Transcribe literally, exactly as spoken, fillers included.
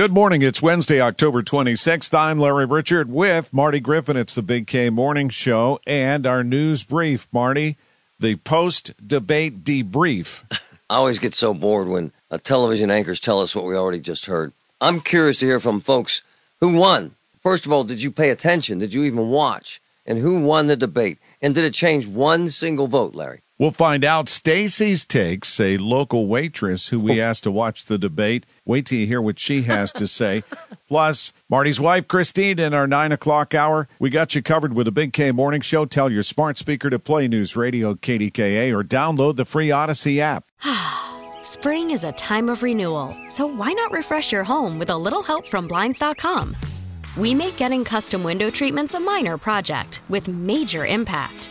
Good morning. It's Wednesday, October twenty-sixth. I'm Larry Richard with Marty Griffin. It's the Big K Morning Show and our news brief. Marty, the post-debate debrief. I always get so bored when uh, television anchors tell us what we already just heard. I'm curious to hear from folks who won. First of all, did you pay attention? Did you even watch? And who won the debate? And did it change one single vote, Larry? We'll find out. Stacy's takes, a local waitress who we asked to watch the debate. Wait till you hear what she has to say. Plus, Marty's wife, Christine, in our nine o'clock hour. We got you covered with a Big K Morning Show. Tell your smart speaker to play News Radio K D K A or download the free Odyssey app. Spring is a time of renewal, so why not refresh your home with a little help from Blinds dot com? We make getting custom window treatments a minor project with major impact.